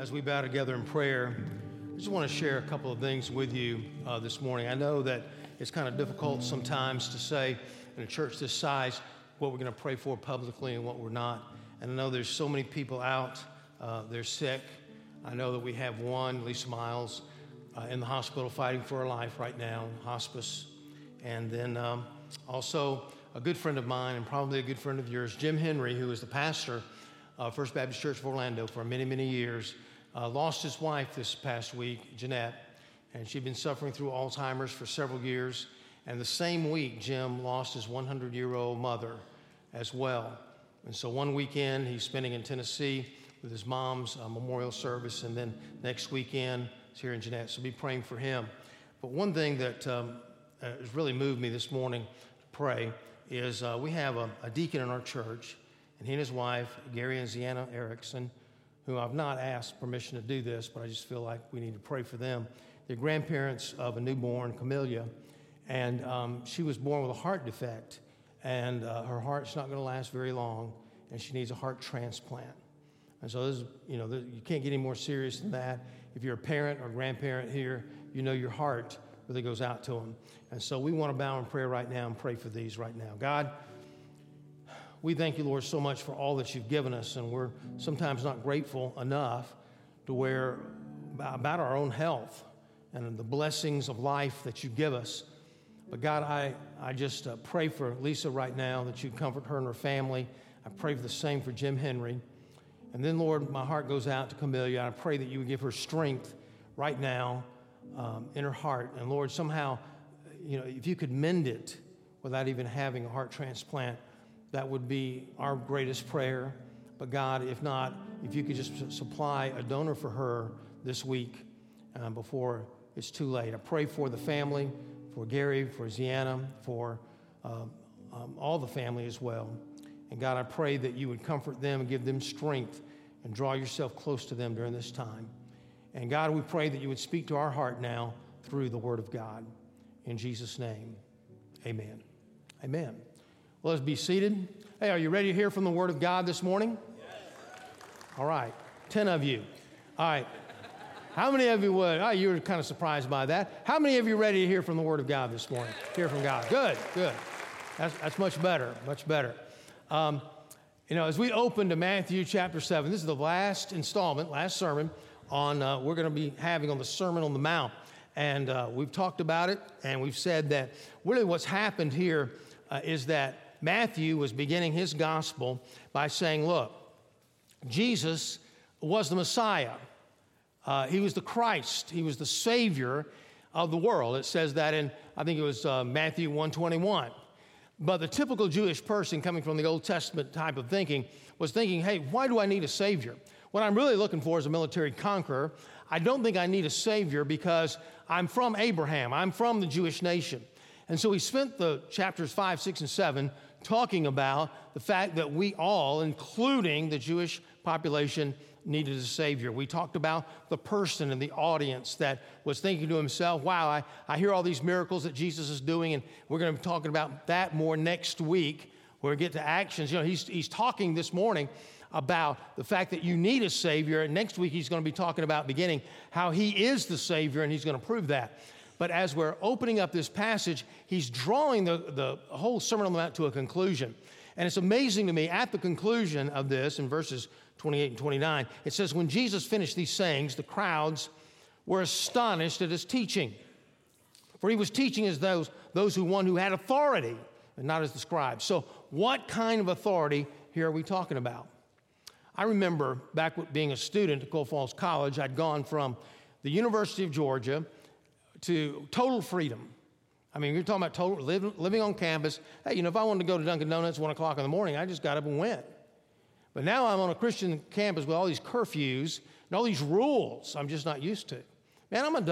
As we bow together in prayer, I just want to share a couple of things with you this morning. I know that it's kind of difficult sometimes to say in a church this size what we're going to pray for publicly and what we're not. And I know there's so many people out, they're sick. I know that we have one, Lisa Miles, in the hospital fighting for her life right now, hospice. And then also a good friend of mine and probably a good friend of yours, Jim Henry, who is the pastor of First Baptist Church of Orlando for many, many years, lost his wife this past week, Jeanette, and she'd been suffering through Alzheimer's for several years. And the same week, Jim lost his 100-year-old mother as well. And so one weekend, he's spending in Tennessee with his mom's memorial service, and then next weekend, he's here in Jeanette. So be praying for him. But one thing that has really moved me this morning to pray is we have a deacon in our church, and he and his wife, Gary and Deanna Erickson, who I've not asked permission to do this, but I just feel like we need to pray for them. They're grandparents of a newborn, Camilla, and she was born with a heart defect, and her heart's not going to last very long, and she needs a heart transplant. And so, this, you can't get any more serious than that. If you're a parent or grandparent here, you know your heart really goes out to them. And so we want to bow in prayer right now and pray for these right now. God, we thank you, Lord, so much for all that you've given us, and we're sometimes not grateful enough to where about our own health and the blessings of life that you give us. But God, I just pray for Lisa right now that you comfort her and her family. I pray for the same for Jim Henry. And then, Lord, my heart goes out to Camilla. I pray that you would give her strength right now in her heart. And, Lord, somehow, if you could mend it without even having a heart transplant, that would be our greatest prayer. But God, if not, if you could just supply a donor for her this week before it's too late. I pray for the family, for Gary, for Zianna, for all the family as well. And God, I pray that you would comfort them and give them strength and draw yourself close to them during this time. And God, we pray that you would speak to our heart now through the Word of God. In Jesus' name, amen. Amen. Well, let's be seated. Hey, are you ready to hear from the Word of God this morning? Yes. All right, 10 of you. All right. How many of you would? Oh, you were kind of surprised by that. How many of you ready to hear from the Word of God this morning? Hear from God. Good, good. That's much better, much better. As we open to Matthew chapter 7, this is the last installment, last sermon on we're going to be having on the Sermon on the Mount. And we've talked about it, and we've said that really what's happened here is that Matthew was beginning his gospel by saying, look, Jesus was the Messiah. He was the Christ. He was the Savior of the world. It says that in, I think it was Matthew 1:21. But the typical Jewish person coming from the Old Testament type of thinking was thinking, hey, why do I need a Savior? What I'm really looking for is a military conqueror. I don't think I need a Savior because I'm from Abraham. I'm from the Jewish nation. And so we spent the chapters 5, 6, and 7 talking about the fact that we all, including the Jewish population, needed a Savior. We talked about the person in the audience that was thinking to himself, wow, I hear all these miracles that Jesus is doing, and we're going to be talking about that more next week when we get to Actions. He's talking this morning about the fact that you need a Savior, and next week he's going to be talking about beginning how he is the Savior, and he's going to prove that. But as we're opening up this passage, he's drawing the whole Sermon on the Mount to a conclusion. And it's amazing to me, at the conclusion of this, in verses 28 and 29, it says, when Jesus finished these sayings, the crowds were astonished at his teaching. For he was teaching as those who had authority, and not as the scribes. So what kind of authority here are we talking about? I remember back being a student at Colfax College, I'd gone from the University of Georgia to total freedom. I mean, you're talking about total living on campus. Hey, if I wanted to go to Dunkin' Donuts at 1 o'clock in the morning, I just got up and went. But now I'm on a Christian campus with all these curfews and all these rules I'm just not used to. Man, I'm an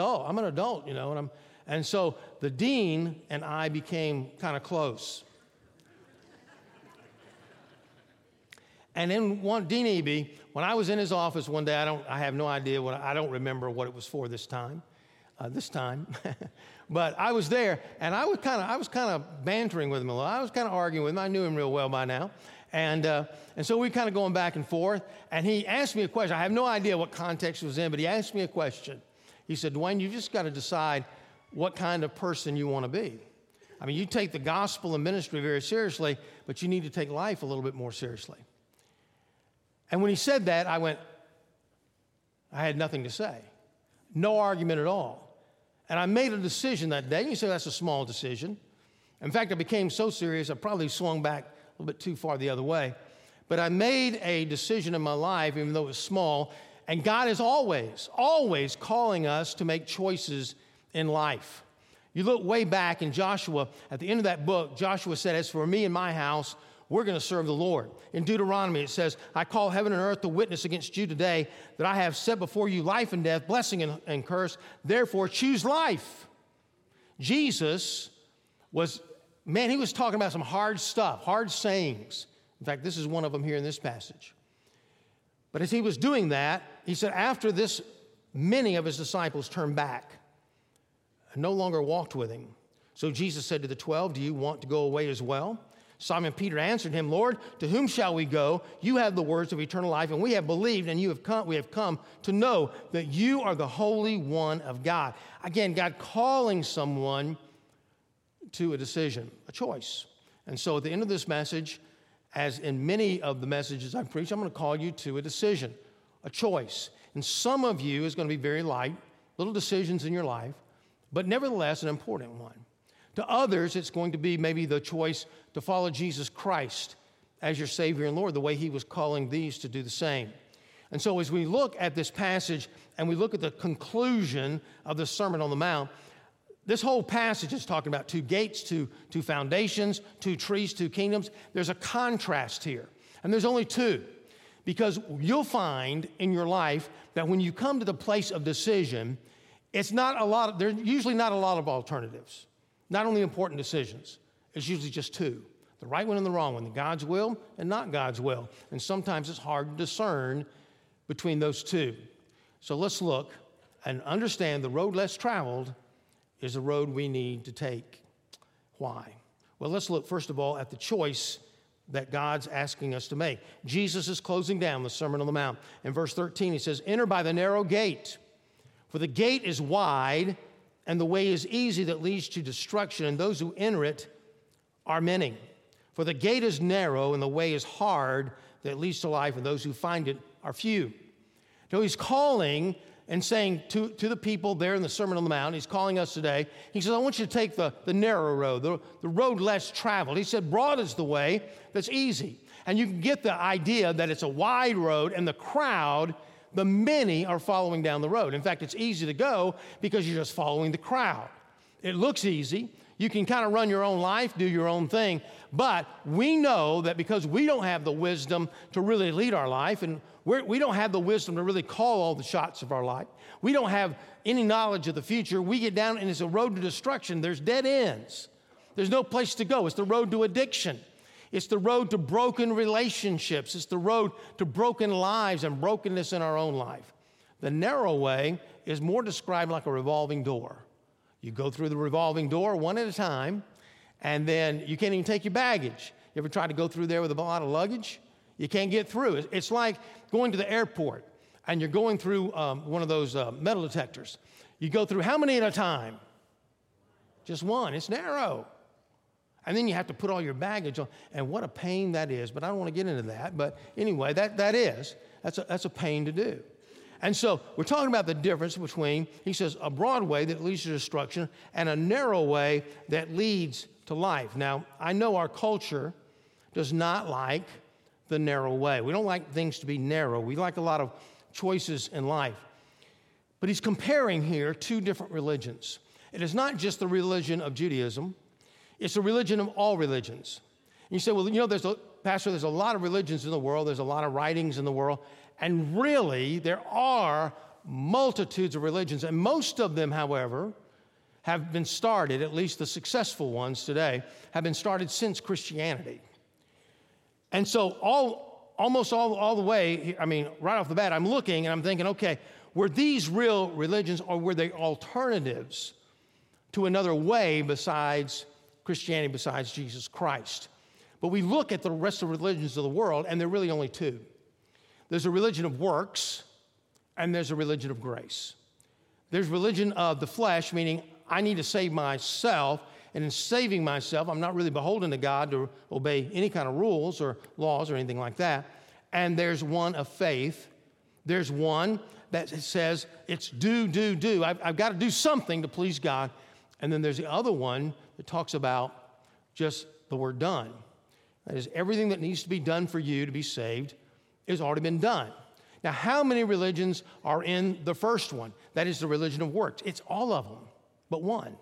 adult, and so the dean and I became kind of close. And then Dean Eby, when I was in his office one day, I don't remember what it was for this time. But I was there, and I was kind of bantering with him a little. I was kind of arguing with him. I knew him real well by now, And so we're kind of going back and forth. And he asked me a question. I have no idea what context it was in, but he asked me a question. He said, Dwayne, you just got to decide what kind of person you want to be. I mean, you take the gospel and ministry very seriously, but you need to take life a little bit more seriously. And when he said that, I went, I had nothing to say. No argument at all. And I made a decision that day. You say that's a small decision. In fact, I became so serious, I probably swung back a little bit too far the other way. But I made a decision in my life, even though it was small. And God is always, always calling us to make choices in life. You look way back in Joshua, at the end of that book, Joshua said, as for me and my house, we're going to serve the Lord. In Deuteronomy, it says, I call heaven and earth to witness against you today that I have set before you life and death, blessing and curse. Therefore, choose life. Jesus was, man, he was talking about some hard stuff, hard sayings. In fact, this is one of them here in this passage. But as he was doing that, he said, after this, many of his disciples turned back and no longer walked with him. So Jesus said to the 12, do you want to go away as well? Simon Peter answered him, Lord, to whom shall we go? You have the words of eternal life, and we have believed, and we have come to know that you are the Holy One of God. Again, God calling someone to a decision, a choice. And so at the end of this message, as in many of the messages I preach, I'm going to call you to a decision, a choice. And some of you is going to be very light, little decisions in your life, but nevertheless an important one. To others, it's going to be maybe the choice to follow Jesus Christ as your Savior and Lord, the way he was calling these to do the same. And so as we look at this passage and we look at the conclusion of the Sermon on the Mount, this whole passage is talking about two gates, two foundations, two trees, two kingdoms. There's a contrast here, and there's only two, because you'll find in your life that when you come to the place of decision, there's usually not a lot of alternatives. Not only important decisions, it's usually just two, the right one and the wrong one, the God's will and not God's will. And sometimes it's hard to discern between those two. So let's look and understand the road less traveled is the road we need to take. Why? Well, let's look first of all at the choice that God's asking us to make. Jesus is closing down the Sermon on the Mount. In verse 13, he says, enter by the narrow gate, for the gate is wide and the way is easy that leads to destruction, and those who enter it are many. For the gate is narrow, and the way is hard that leads to life, and those who find it are few. So he's calling and saying to the people there in the Sermon on the Mount, he's calling us today. He says, I want you to take the narrow road, the road less traveled. He said, broad is the way that's easy. And you can get the idea that it's a wide road, and the crowd, the many, are following down the road. In fact, it's easy to go because you're just following the crowd. It looks easy. You can kind of run your own life, do your own thing. But we know that because we don't have the wisdom to really lead our life, and we don't have the wisdom to really call all the shots of our life, we don't have any knowledge of the future, we get down and it's a road to destruction. There's dead ends. There's no place to go. It's the road to addiction. It's the road to broken relationships. It's the road to broken lives and brokenness in our own life. The narrow way is more described like a revolving door. You go through the revolving door one at a time, and then you can't even take your baggage. You ever tried to go through there with a lot of luggage? You can't get through. It's like going to the airport, and you're going through one of those metal detectors. You go through how many at a time? Just one. It's narrow. And then you have to put all your baggage on. And what a pain that is. But I don't want to get into that. But anyway, that's a pain to do. And so we're talking about the difference between, he says, a broad way that leads to destruction and a narrow way that leads to life. Now, I know our culture does not like the narrow way. We don't like things to be narrow. We like a lot of choices in life. But he's comparing here two different religions. It is not just the religion of Judaism. It's a religion of all religions. And you say, well, Pastor, there's a lot of religions in the world. There's a lot of writings in the world. And really, there are multitudes of religions. And most of them, however, have been started, at least the successful ones today, have been started since Christianity. And so almost all the way, I mean, right off the bat, I'm looking and I'm thinking, okay, were these real religions or were they alternatives to another way besides Christianity, besides Jesus Christ? But we look at the rest of religions of the world, and there are really only two. There's a religion of works, and there's a religion of grace. There's religion of the flesh, meaning I need to save myself, and in saving myself, I'm not really beholden to God to obey any kind of rules or laws or anything like that. And there's one of faith. There's one that says it's do. I've got to do something to please God. And then there's the other one that talks about just the word done. That is, everything that needs to be done for you to be saved has already been done. Now, how many religions are in the first one? That is the religion of works. It's all of them, but one.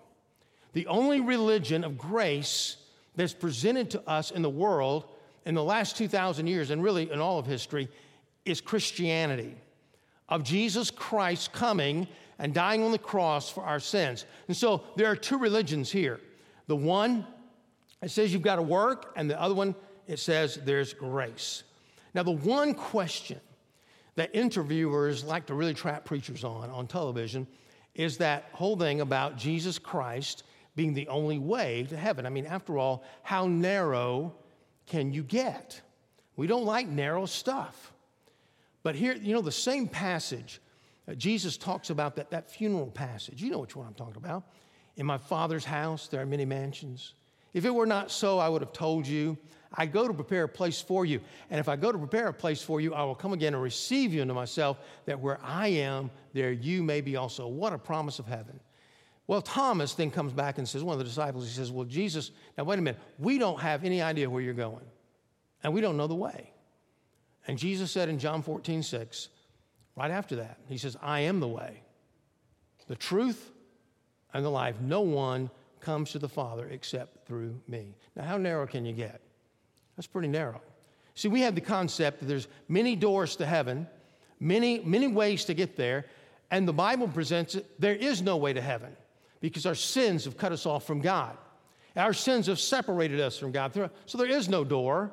The only religion of grace that's presented to us in the world in the last 2,000 years, and really in all of history, is Christianity, of Jesus Christ coming and dying on the cross for our sins. And so there are two religions here. The one, it says you've got to work, and the other one, it says there's grace. Now, the one question that interviewers like to really trap preachers on television is that whole thing about Jesus Christ being the only way to heaven. I mean, after all, how narrow can you get? We don't like narrow stuff. But here, you know, the same passage, Jesus talks about that funeral passage. You know which one I'm talking about. In my Father's house, there are many mansions. If it were not so, I would have told you. I go to prepare a place for you. And if I go to prepare a place for you, I will come again and receive you unto myself, that where I am, there you may be also. What a promise of heaven. Well, Thomas then comes back and says, one of the disciples, he says, well, Jesus, now wait a minute. We don't have any idea where you're going. And we don't know the way. And Jesus said in John 14:6, right after that, he says, I am the way, the truth, and the life. No one comes to the Father except through me. Now, how narrow can you get? That's pretty narrow. See, we have the concept that there's many doors to heaven, many ways to get there, and the Bible presents it, there is no way to heaven because our sins have cut us off from God. Our sins have separated us from God. So there is no door,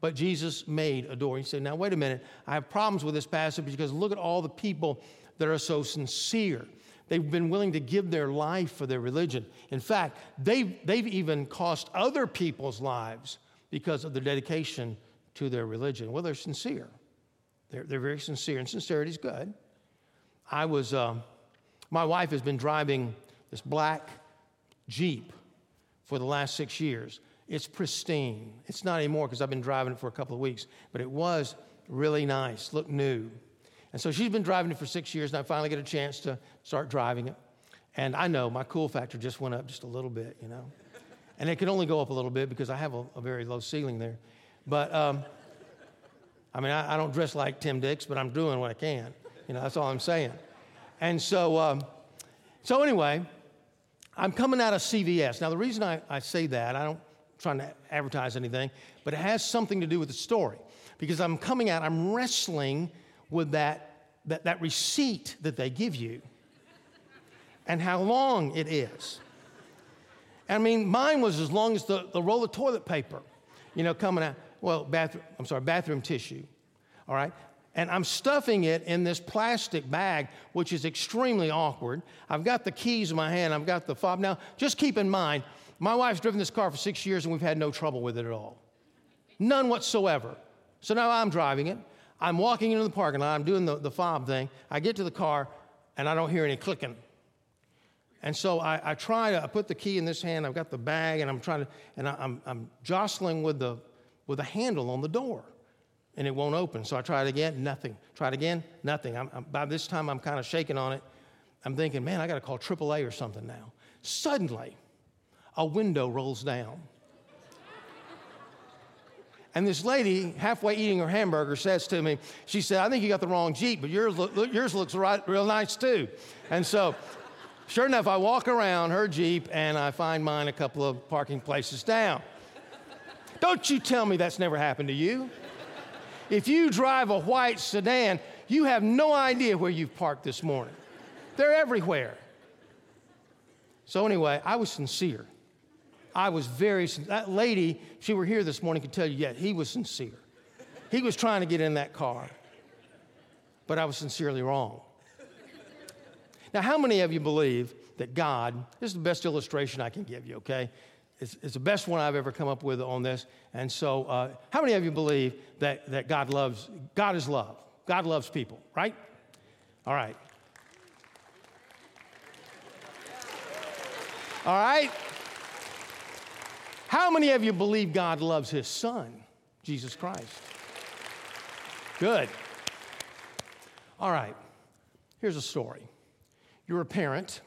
but Jesus made a door. He said, now, wait a minute. I have problems with this passage because look at all the people that are so sincere. They've been willing to give their life for their religion. In fact, they've even cost other people's lives because of their dedication to their religion. Well, they're sincere. They're very sincere, and sincerity's good. I was, my wife has been driving this black Jeep for the last 6 years. It's pristine. It's not anymore because I've been driving it for a couple of weeks, but it was really nice, looked new. And so she's been driving it for 6 years, and I finally get a chance to start driving it. And I know my cool factor just went up just a little bit, you know. And it can only go up a little bit because I have a very low ceiling there. But, I mean, I don't dress like Tim Dix, but I'm doing what I can. You know, that's all I'm saying. And so anyway, I'm coming out of CVS. Now, the reason I say that, I don't trying to advertise anything, but it has something to do with the story. Because I'm coming out, I'm wrestling with that receipt that they give you and how long it is. I mean, mine was as long as the roll of toilet paper, you know, coming out. Well, bathroom tissue, all right? And I'm stuffing it in this plastic bag, which is extremely awkward. I've got the keys in my hand. I've got the fob. Now, just keep in mind, my wife's driven this car for 6 years, and we've had no trouble with it at all. None whatsoever. So now I'm driving it. I'm walking into the parking lot. I'm doing the fob thing. I get to the car, and I don't hear any clicking. And so I put the key in this hand, I've got the bag, and I'm jostling with the handle on the door, and it won't open. So I try it again, nothing. Try it again, nothing. By this time, I'm kind of shaking on it. I'm thinking, man, I got to call AAA or something now. Suddenly, a window rolls down. And this lady, halfway eating her hamburger, says to me, she said, I think you got the wrong Jeep, but yours looks real nice too. And so... sure enough, I walk around her Jeep, and I find mine a couple of parking places down. Don't you tell me that's never happened to you. If you drive a white sedan, you have no idea where you've parked this morning. They're everywhere. So anyway, I was sincere. I was very sincere. That lady, if she were here this morning, could tell you, yeah, he was sincere. He was trying to get in that car. But I was sincerely wrong. Now, how many of you believe that God, this is the best illustration I can give you, okay? It's the best one I've ever come up with on this. And so how many of you believe that God is love? God loves people, right? All right. All right. How many of you believe God loves his son, Jesus Christ? Good. All right. Here's a story. You're a parent.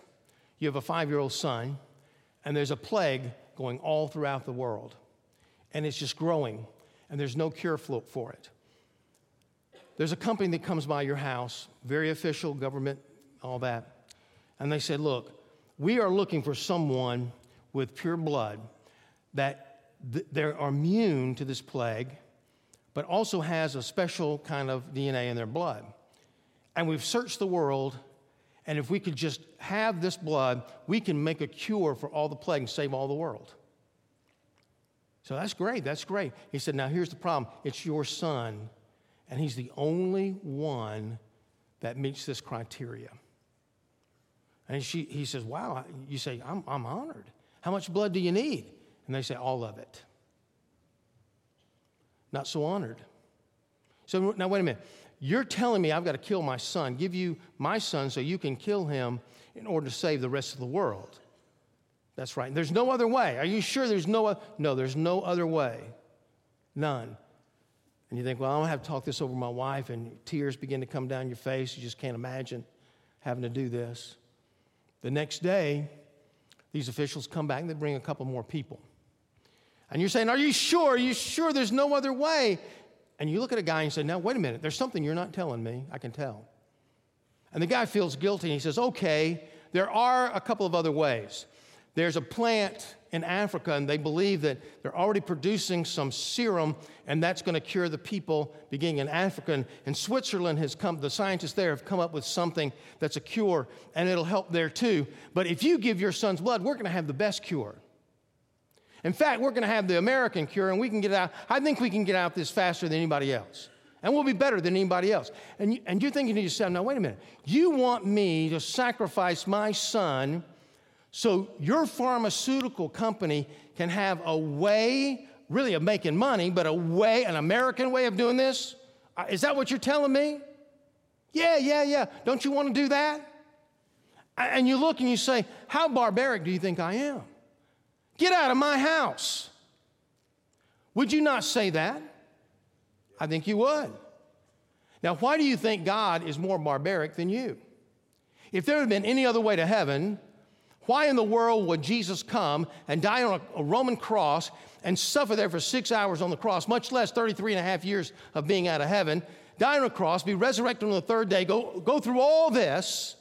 You have a 5-year-old son, and there's a plague going all throughout the world, and it's just growing, and there's no cure for it. There's a company that comes by your house, very official, government, all that, and they said, look, we are looking for someone with pure blood that they're immune to this plague, but also has a special kind of DNA in their blood. And we've searched the world, and if we could just have this blood, we can make a cure for all the plague and save all the world. So that's great, that's great. He said, now here's the problem. It's your son, and he's the only one that meets this criteria. And he says, wow. You say, I'm honored. How much blood do you need? And they say, all of it. Not so honored. So now wait a minute. You're telling me I've got to kill my son, give you my son so you can kill him in order to save the rest of the world. That's right. There's no other way. Are you sure there's no, there's no other way. None. And you think, well, I don't have to talk this over my wife, and tears begin to come down your face. You just can't imagine having to do this. The next day, these officials come back and they bring a couple more people. And you're saying, are you sure? Are you sure there's no other way? And you look at a guy and you say, now, wait a minute. There's something you're not telling me. I can tell. And the guy feels guilty. And he says, okay, there are a couple of other ways. There's a plant in Africa, and they believe that they're already producing some serum, and that's going to cure the people beginning in Africa. And Switzerland the scientists there have come up with something that's a cure, and it'll help there too. But if you give your son's blood, we're going to have the best cure. In fact, we're going to have the American cure, and we can get out. I think we can get out this faster than anybody else, and we'll be better than anybody else. And you're thinking to yourself, now, wait a minute. You want me to sacrifice my son so your pharmaceutical company can have a way, really, of making money, but a way, an American way of doing this? Is that what you're telling me? Yeah. Don't you want to do that? And you look and you say, how barbaric do you think I am? Get out of my house. Would you not say that? I think you would. Now, why do you think God is more barbaric than you? If there had been any other way to heaven, why in the world would Jesus come and die on a Roman cross and suffer there for 6 hours on the cross, much less 33 and a half years of being out of heaven, die on a cross, be resurrected on the third day, go through all this?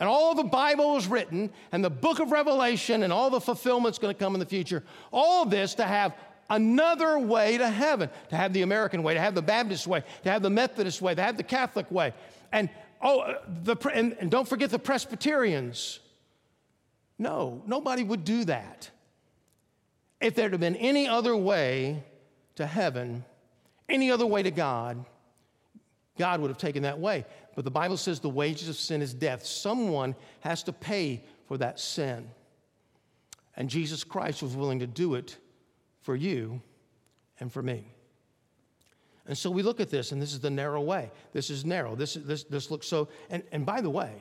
And all the Bible is written, and the book of Revelation, and all the fulfillment's going to come in the future. All this to have another way to heaven, to have the American way, to have the Baptist way, to have the Methodist way, to have the Catholic way. And don't forget the Presbyterians. No, nobody would do that. If there had been any other way to heaven, any other way to God, God would have taken that way. But the Bible says the wages of sin is death. Someone has to pay for that sin. And Jesus Christ was willing to do it for you and for me. And so we look at this, and this is the narrow way. This is narrow. This looks so... And by the way,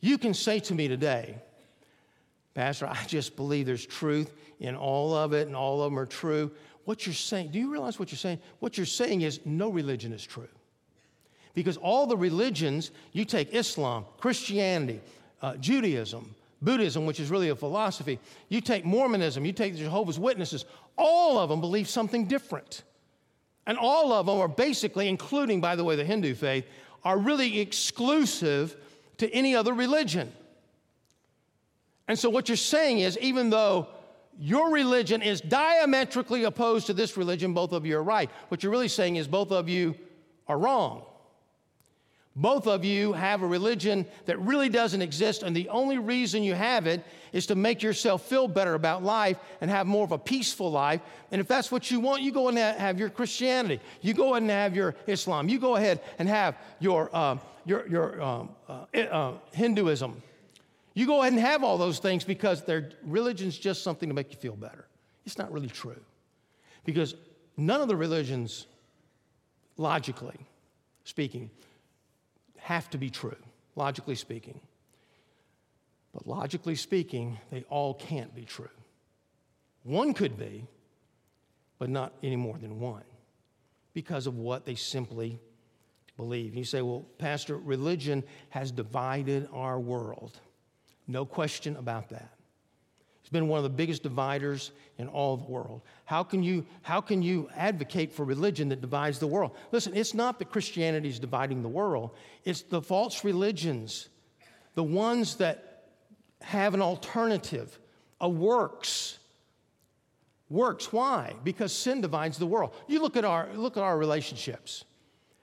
you can say to me today, Pastor, I just believe there's truth in all of it, and all of them are true. What you're saying... Do you realize what you're saying? What you're saying is no religion is true. Because all the religions, you take Islam, Christianity, Judaism, Buddhism, which is really a philosophy. You take Mormonism, you take the Jehovah's Witnesses. All of them believe something different. And all of them are basically, including, by the way, the Hindu faith, are really exclusive to any other religion. And so what you're saying is, even though your religion is diametrically opposed to this religion, both of you are right. What you're really saying is both of you are wrong. Both of you have a religion that really doesn't exist, and the only reason you have it is to make yourself feel better about life and have more of a peaceful life. And if that's what you want, you go and have your Christianity. You go and have your Islam. You go ahead and have your Hinduism. You go ahead and have all those things because their religion's just something to make you feel better. It's not really true, because none of the religions, logically speaking, have to be true, logically speaking. But logically speaking, they all can't be true. One could be, but not any more than one, because of what they simply believe. You say, well, Pastor, religion has divided our world. No question about that. It's been one of the biggest dividers in all the world. How can you advocate for religion that divides the world? Listen, it's not that Christianity is dividing the world. It's the false religions, the ones that have an alternative, a works. Works, why? Because sin divides the world. You look at our relationships.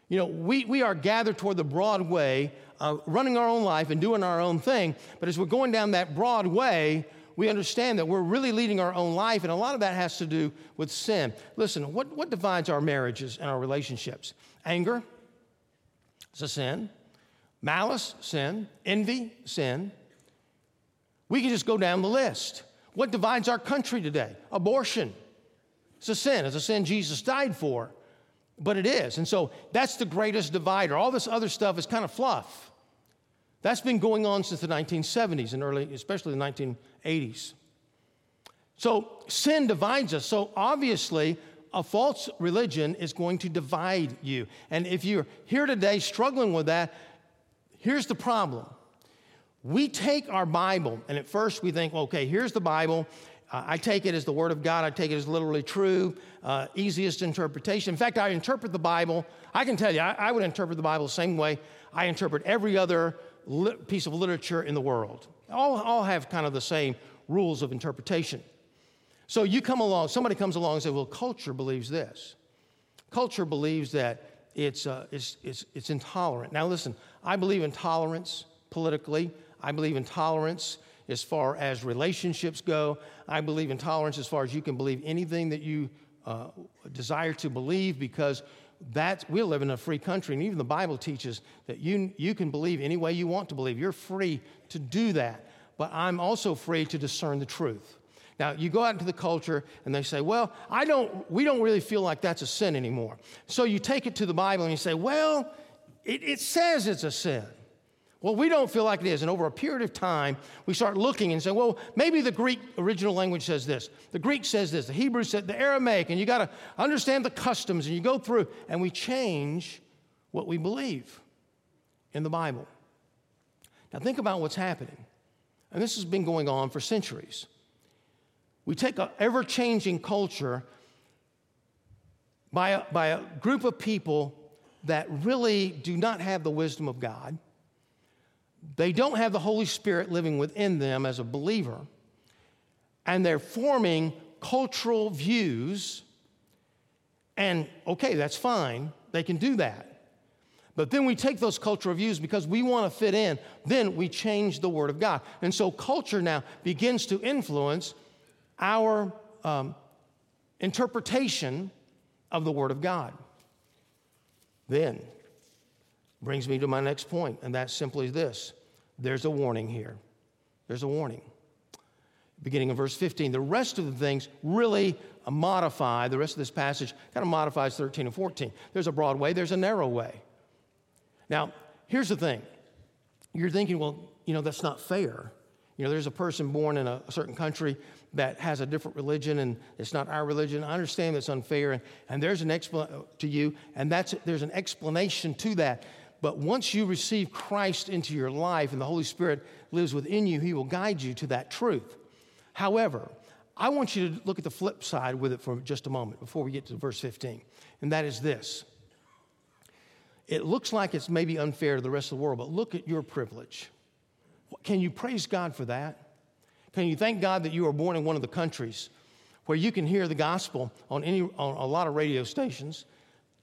You know, we are gathered toward the broad way, running our own life and doing our own thing. But as we're going down that broad way, we understand that we're really leading our own life, and a lot of that has to do with sin. Listen, what divides our marriages and our relationships? Anger is a sin. Malice, sin. Envy, sin. We can just go down the list. What divides our country today? Abortion. It's a sin. It's a sin Jesus died for. But it is. And so that's the greatest divider. All this other stuff is kind of fluff. That's been going on since the 1970s and early, especially the 1980s. So sin divides us. So obviously, a false religion is going to divide you. And if you're here today struggling with that, here's the problem. We take our Bible, and at first we think, okay, here's the Bible. I take it as the Word of God. I take it as literally true, easiest interpretation. In fact, I interpret the Bible. I can tell you, I would interpret the Bible the same way I interpret every other piece of literature in the world. All have kind of the same rules of interpretation. So you come along, somebody comes along and says, well, culture believes this. Culture believes that it's intolerant. Now listen, I believe in tolerance politically. I believe in tolerance as far as relationships go. I believe in tolerance as far as you can believe anything that you desire to believe, because we live in a free country, and even the Bible teaches that you can believe any way you want to believe. You're free to do that, but I'm also free to discern the truth. Now, you go out into the culture, and they say, well, we don't really feel like that's a sin anymore. So you take it to the Bible, and you say, well, it says it's a sin. Well, we don't feel like it is. And over a period of time, we start looking and say, well, maybe the Greek original language says this. The Greek says this. The Hebrew said the Aramaic. And you got to understand the customs. And you go through. And we change what we believe in the Bible. Now, think about what's happening. And this has been going on for centuries. We take an ever-changing culture by a group of people that really do not have the wisdom of God. They don't have the Holy Spirit living within them as a believer, and they're forming cultural views, and okay, that's fine. They can do that. But then we take those cultural views because we want to fit in. Then we change the Word of God. And so culture now begins to influence our interpretation of the Word of God. Then brings me to my next point, and that's simply this. There's a warning here. There's a warning. Beginning in verse 15, the rest of the things really modify, the rest of this passage kind of modifies 13 and 14. There's a broad way, there's a narrow way. Now, here's the thing. You're thinking, well, you know, that's not fair. You know, there's a person born in a certain country that has a different religion, and it's not our religion. I understand that's unfair, and there's an explanation to you, and there's an explanation to that. But once you receive Christ into your life and the Holy Spirit lives within you, He will guide you to that truth. However, I want you to look at the flip side with it for just a moment before we get to verse 15, and that is this. It looks like it's maybe unfair to the rest of the world, but look at your privilege. Can you praise God for that? Can you thank God that you were born in one of the countries where you can hear the gospel on a lot of radio stations,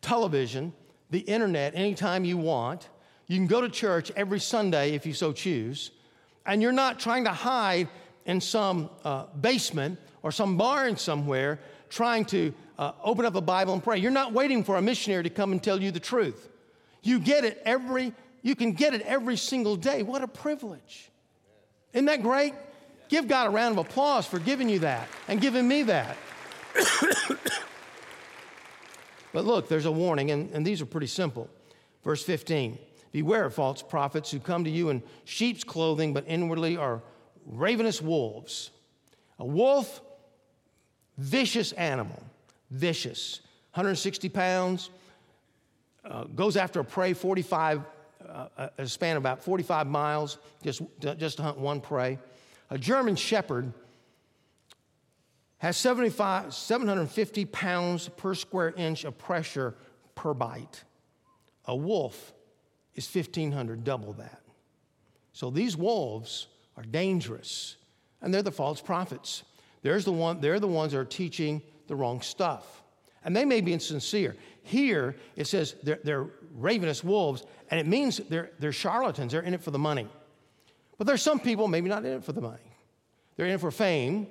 television, the internet anytime you want. You can go to church every Sunday if you so choose. And you're not trying to hide in some basement or some barn somewhere trying to open up a Bible and pray. You're not waiting for a missionary to come and tell you the truth. You can get it every single day. What a privilege. Isn't that great? Give God a round of applause for giving you that and giving me that. But look, there's a warning, and these are pretty simple. Verse 15, beware of false prophets who come to you in sheep's clothing, but inwardly are ravenous wolves. A wolf, vicious animal, vicious, 160 pounds, goes after a prey, a span of about 45 miles, just to hunt one prey. A German shepherd has 750 pounds per square inch of pressure per bite. A wolf is 1,500, double that. So these wolves are dangerous, and they're the false prophets. They're the ones that are teaching the wrong stuff. And they may be insincere. Here, it says they're ravenous wolves, and it means they're charlatans. They're in it for the money. But there's some people maybe not in it for the money. They're in it for fame.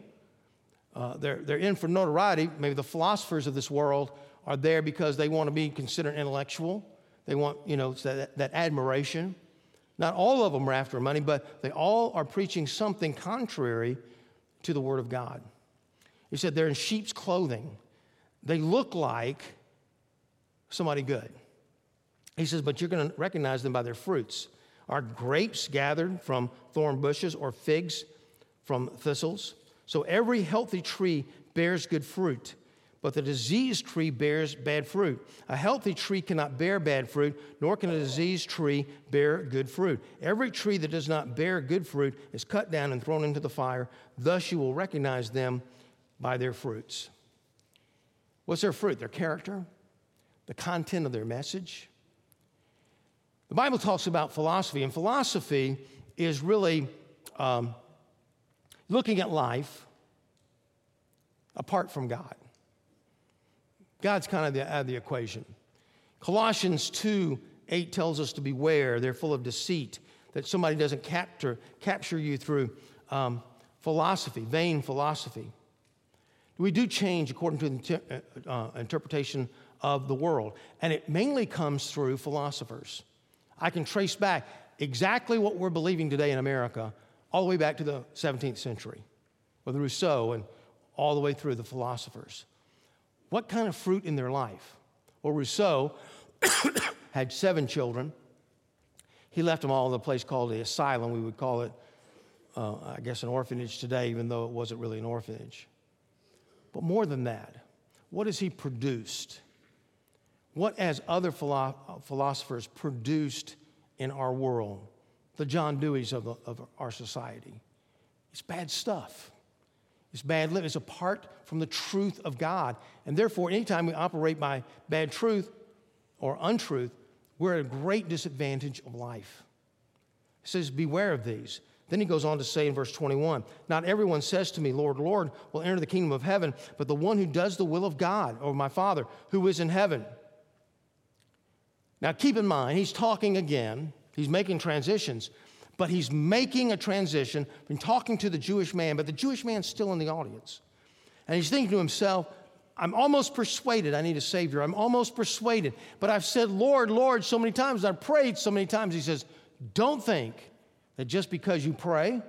They're in for notoriety. Maybe the philosophers of this world are there because they want to be considered intellectual. They want, that admiration. Not all of them are after money, but they all are preaching something contrary to the Word of God. He said they're in sheep's clothing. They look like somebody good. He says, but you're going to recognize them by their fruits. Are grapes gathered from thorn bushes or figs from thistles? So every healthy tree bears good fruit, but the diseased tree bears bad fruit. A healthy tree cannot bear bad fruit, nor can a diseased tree bear good fruit. Every tree that does not bear good fruit is cut down and thrown into the fire. Thus you will recognize them by their fruits. What's their fruit? Their character, the content of their message. The Bible talks about philosophy, and philosophy is really looking at life apart from God. God's kind of out of the equation. Colossians 2:8 tells us to beware. They're full of deceit, that somebody doesn't capture you through philosophy, vain philosophy. We do change according to the interpretation of the world, and it mainly comes through philosophers. I can trace back exactly what we're believing today in America all the way back to the 17th century with Rousseau and all the way through the philosophers. What kind of fruit in their life? Well, Rousseau had 7 children. He left them all in a place called the asylum. We would call it, an orphanage today, even though it wasn't really an orphanage. But more than that, what has he produced? What has other philosophers produced in our world? The John Deweys of our society. It's bad stuff. It's bad living. It's apart from the truth of God. And therefore, anytime we operate by bad truth or untruth, we're at a great disadvantage of life. It says, beware of these. Then he goes on to say in verse 21, not everyone says to me, Lord, Lord, will enter the kingdom of heaven, but the one who does the will of God, or my Father, who is in heaven. Now keep in mind, he's talking again. He's making transitions, but he's making a transition from talking to the Jewish man, but the Jewish man's still in the audience. And he's thinking to himself, I'm almost persuaded I need a Savior. I'm almost persuaded. But I've said, Lord, Lord, so many times. I've prayed so many times. He says, don't think that just because you pray,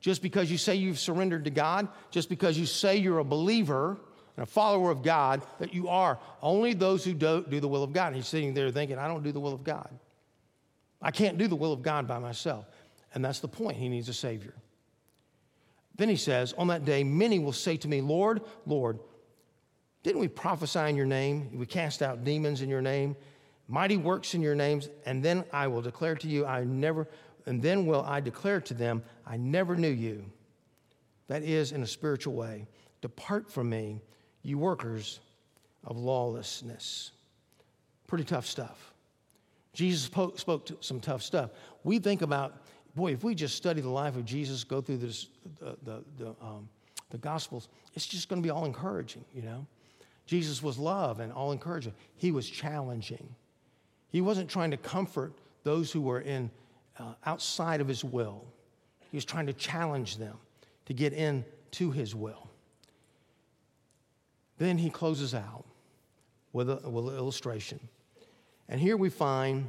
just because you say you've surrendered to God, just because you say you're a believer and a follower of God, that you are. Only those who don't do the will of God. And he's sitting there thinking, I don't do the will of God. I can't do the will of God by myself. And that's the point. He needs a Savior. Then he says, on that day, many will say to me, Lord, Lord, didn't we prophesy in your name? We cast out demons in your name, mighty works in your names. And then I will declare to you, I never knew you. That is, in a spiritual way, depart from me, you workers of lawlessness. Pretty tough stuff. Jesus spoke to some tough stuff. We think about, boy, if we just study the life of Jesus, go through the Gospels, it's just going to be all encouraging, Jesus was love and all encouraging. He was challenging. He wasn't trying to comfort those who were outside of his will. He was trying to challenge them to get into his will. Then he closes out with an illustration. And here we find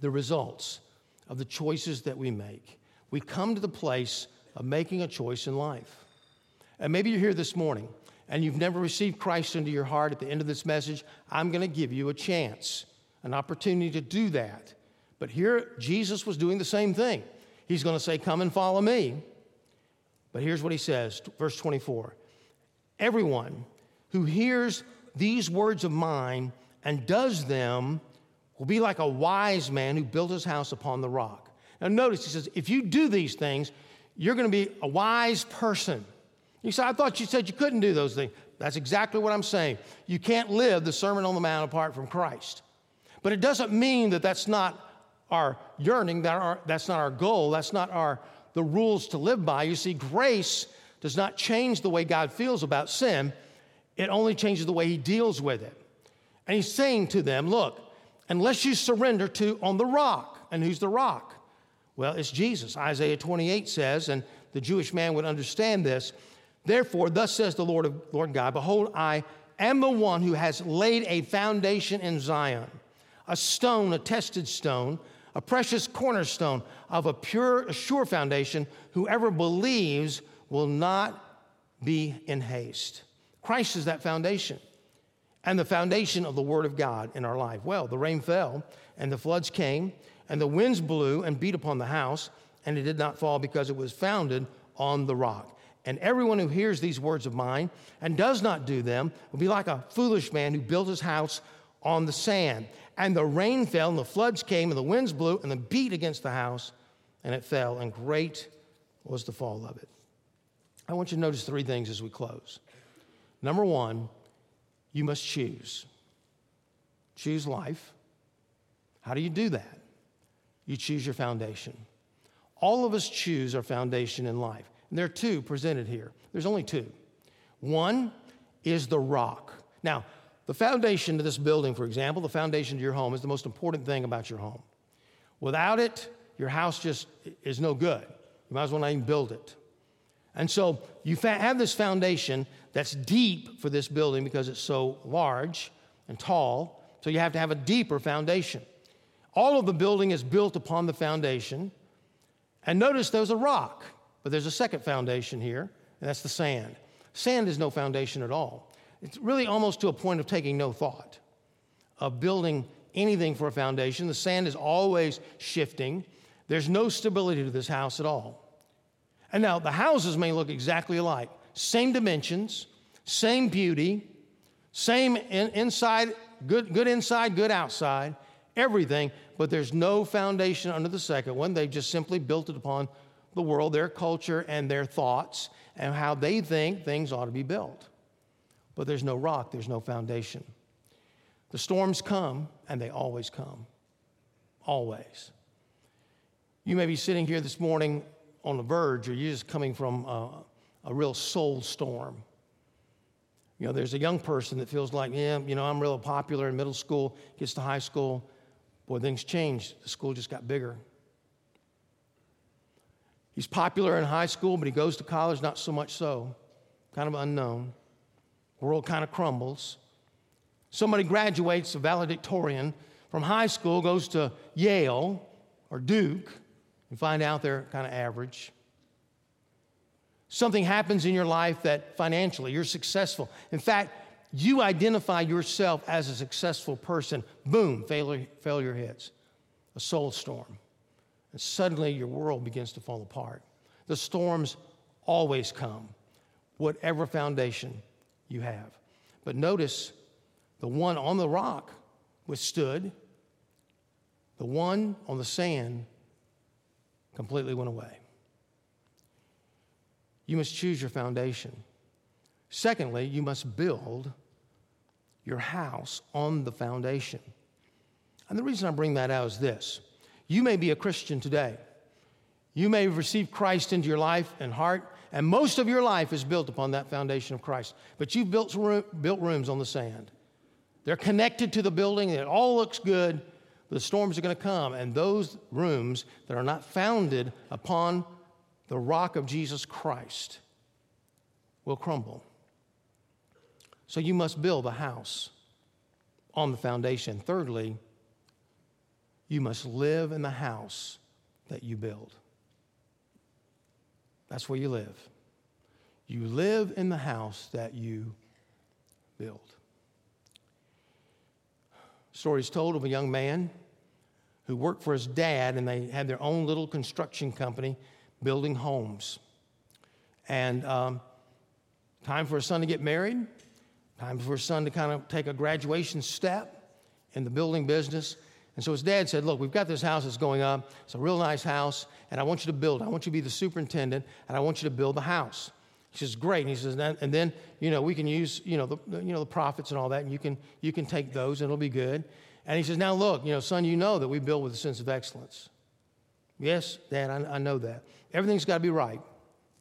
the results of the choices that we make. we come to the place of making a choice in life. And maybe you're here this morning and you've never received Christ into your heart. At the end of this message, I'm going to give you a chance, an opportunity to do that. But here, Jesus was doing the same thing. He's going to say, come and follow me. But here's what he says, verse 24. Everyone who hears these words of mine and does them will be like a wise man who built his house upon the rock. Now notice, he says, if you do these things, you're going to be a wise person. You say, I thought you said you couldn't do those things. That's exactly what I'm saying. You can't live the Sermon on the Mount apart from Christ. But it doesn't mean that that's not our yearning, that's not our goal, that's not the rules to live by. You see, grace does not change the way God feels about sin. It only changes the way he deals with it. And he's saying to them, look, unless you surrender to on the rock. And who's the rock? Well, it's Jesus. Isaiah 28 says, and the Jewish man would understand this, therefore, thus says the Lord God, behold, I am the one who has laid a foundation in Zion, a stone, a tested stone, a precious cornerstone of a pure, a sure foundation. Whoever believes will not be in haste. Christ is that foundation, and the foundation of the Word of God in our life. Well, the rain fell, and the floods came, and the winds blew and beat upon the house, and it did not fall because it was founded on the rock. And everyone who hears these words of mine and does not do them will be like a foolish man who built his house on the sand. And the rain fell, and the floods came, and the winds blew, and the beat against the house, and it fell, and great was the fall of it. I want you to notice three things as we close. Number one, you must choose. Choose life. How do you do that? You choose your foundation. All of us choose our foundation in life. And there are two presented here. There's only two. One is the rock. Now, the foundation to this building, for example, the foundation to your home is the most important thing about your home. Without it, your house just is no good. You might as well not even build it. And so you have this foundation that's deep for this building because it's so large and tall, so you have to have a deeper foundation. All of the building is built upon the foundation. And notice there's a rock, but there's a second foundation here, and that's the sand. Sand is no foundation at all. It's really almost to a point of taking no thought of building anything for a foundation. The sand is always shifting. There's no stability to this house at all. And now, the houses may look exactly alike. Same dimensions, same beauty, same inside, good inside, good outside, everything, but there's no foundation under the second one. They've just simply built it upon the world, their culture, and their thoughts, and how they think things ought to be built. But there's no rock, there's no foundation. The storms come, and they always come. Always. You may be sitting here this morning on the verge, or you're just coming from a real soul storm. You know, there's a young person that feels like, I'm real popular in middle school, gets to high school. Boy, things changed. The school just got bigger. He's popular in high school, but he goes to college, not so much so. Kind of unknown. World kind of crumbles. Somebody graduates, a valedictorian, from high school, goes to Yale or Duke, and find out they're kind of average. Something happens in your life that financially you're successful. In fact, you identify yourself as a successful person. Boom, failure hits. A soul storm. And suddenly your world begins to fall apart. The storms always come, whatever foundation you have. But notice, the one on the rock withstood. The one on the sand completely went away. You must choose your foundation. Secondly, you must build your house on the foundation. And the reason I bring that out is this. You may be a Christian today. You may have received Christ into your life and heart, and most of your life is built upon that foundation of Christ. But you've built rooms on the sand. They're connected to the building. It all looks good. The storms are going to come, and those rooms that are not founded upon the rock of Jesus Christ will crumble. So you must build a house on the foundation. Thirdly, you must live in the house that you build. That's where you live. You live in the house that you build. Stories told of a young man who worked for his dad, and they had their own little construction company building homes. And time for his son to get married, time for his son to kind of take a graduation step in the building business. And so his dad said, look, we've got this house that's going up. It's a real nice house, and I want you to build it. I want you to be the superintendent, and I want you to build the house. He says, great. And he says, and then, you know, we can use, the profits and all that, and you can take those, and it'll be good. And he says, now look, son, you know that we build with a sense of excellence. Yes, Dad, I know that. Everything's got to be right.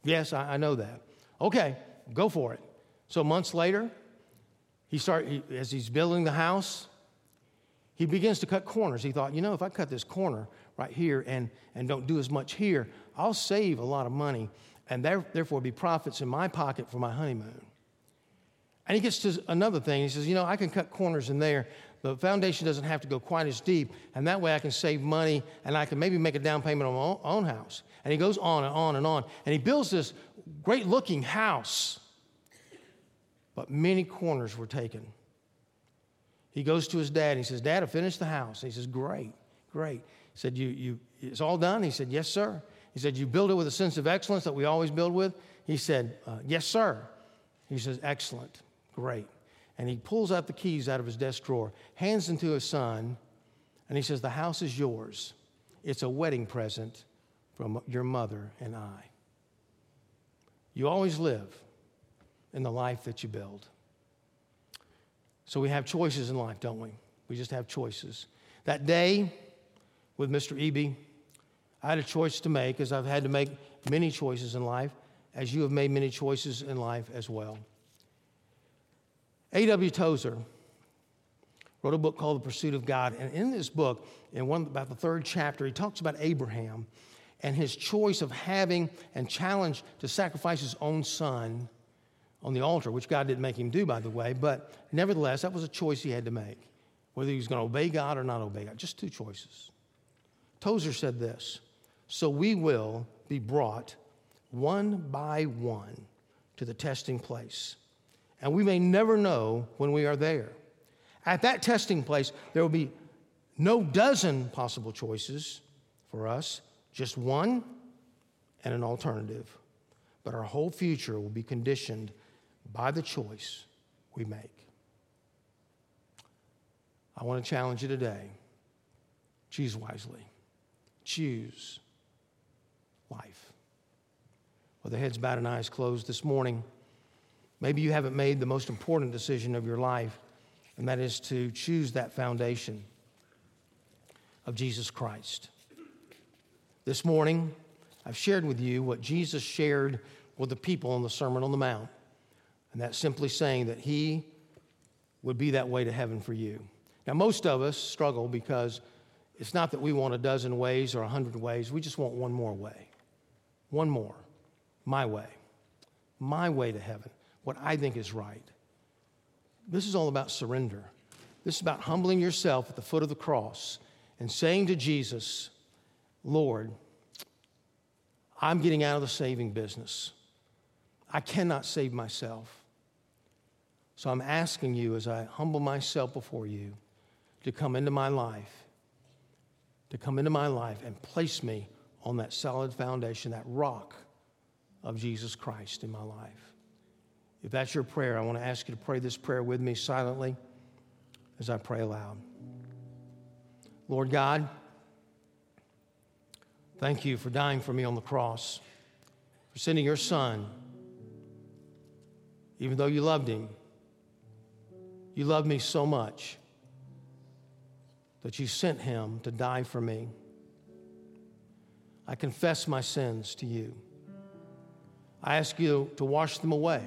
Yes, I know that. Okay, go for it. So months later, as he's building the house, he begins to cut corners. He thought, if I cut this corner right here and don't do as much here, I'll save a lot of money and therefore be profits in my pocket for my honeymoon. And he gets to another thing. He says, I can cut corners in there. The foundation doesn't have to go quite as deep, and that way I can save money, and I can maybe make a down payment on my own house. And he goes on and on and on, and he builds this great-looking house, but many corners were taken. He goes to his dad, and he says, Dad, I finished the house. And he says, great. He said, "You, it's all done?" He said, yes, sir. He said, you build it with a sense of excellence that we always build with? He said, yes, sir. He says, excellent, great. And he pulls out the keys out of his desk drawer, hands them to his son, and he says, the house is yours. It's a wedding present from your mother and I. You always live in the life that you build. So we have choices in life, don't we? We just have choices. That day with Mr. Eby, I had a choice to make, as I've had to make many choices in life, as you have made many choices in life as well. A.W. Tozer wrote a book called The Pursuit of God. And in this book, about the third chapter, he talks about Abraham and his choice of having and challenge to sacrifice his own son on the altar, which God didn't make him do, by the way. But nevertheless, that was a choice he had to make, whether he was going to obey God or not obey God. Just two choices. Tozer said this, so we will be brought one by one to the testing place. And we may never know when we are there. At that testing place, there will be no dozen possible choices for us, just one and an alternative. But our whole future will be conditioned by the choice we make. I want to challenge you today. Choose wisely. Choose life. With their heads bowed and eyes closed this morning, maybe you haven't made the most important decision of your life, and that is to choose that foundation of Jesus Christ. This morning, I've shared with you what Jesus shared with the people in the Sermon on the Mount, and that's simply saying that he would be that way to heaven for you. Now, most of us struggle because it's not that we want a dozen ways or 100 ways. We just want one more way. One more. My way. My way to heaven. What I think is right. This is all about surrender. This is about humbling yourself at the foot of the cross and saying to Jesus, Lord, I'm getting out of the saving business. I cannot save myself. So I'm asking you, as I humble myself before you, to come into my life, and place me on that solid foundation, that rock of Jesus Christ in my life. If that's your prayer, I want to ask you to pray this prayer with me silently as I pray aloud. Lord God, thank you for dying for me on the cross, for sending your son. Even though you loved him, you loved me so much that you sent him to die for me. I confess my sins to you. I ask you to wash them away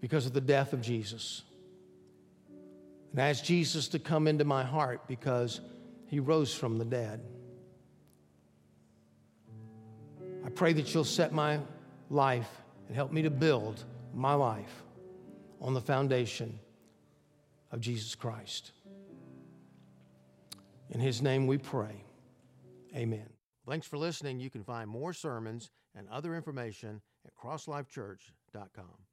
because of the death of Jesus. And I ask Jesus to come into my heart because he rose from the dead. I pray that you'll set my life and help me to build my life on the foundation of Jesus Christ. In his name we pray. Amen. Thanks for listening. You can find more sermons and other information at crosslifechurch.com.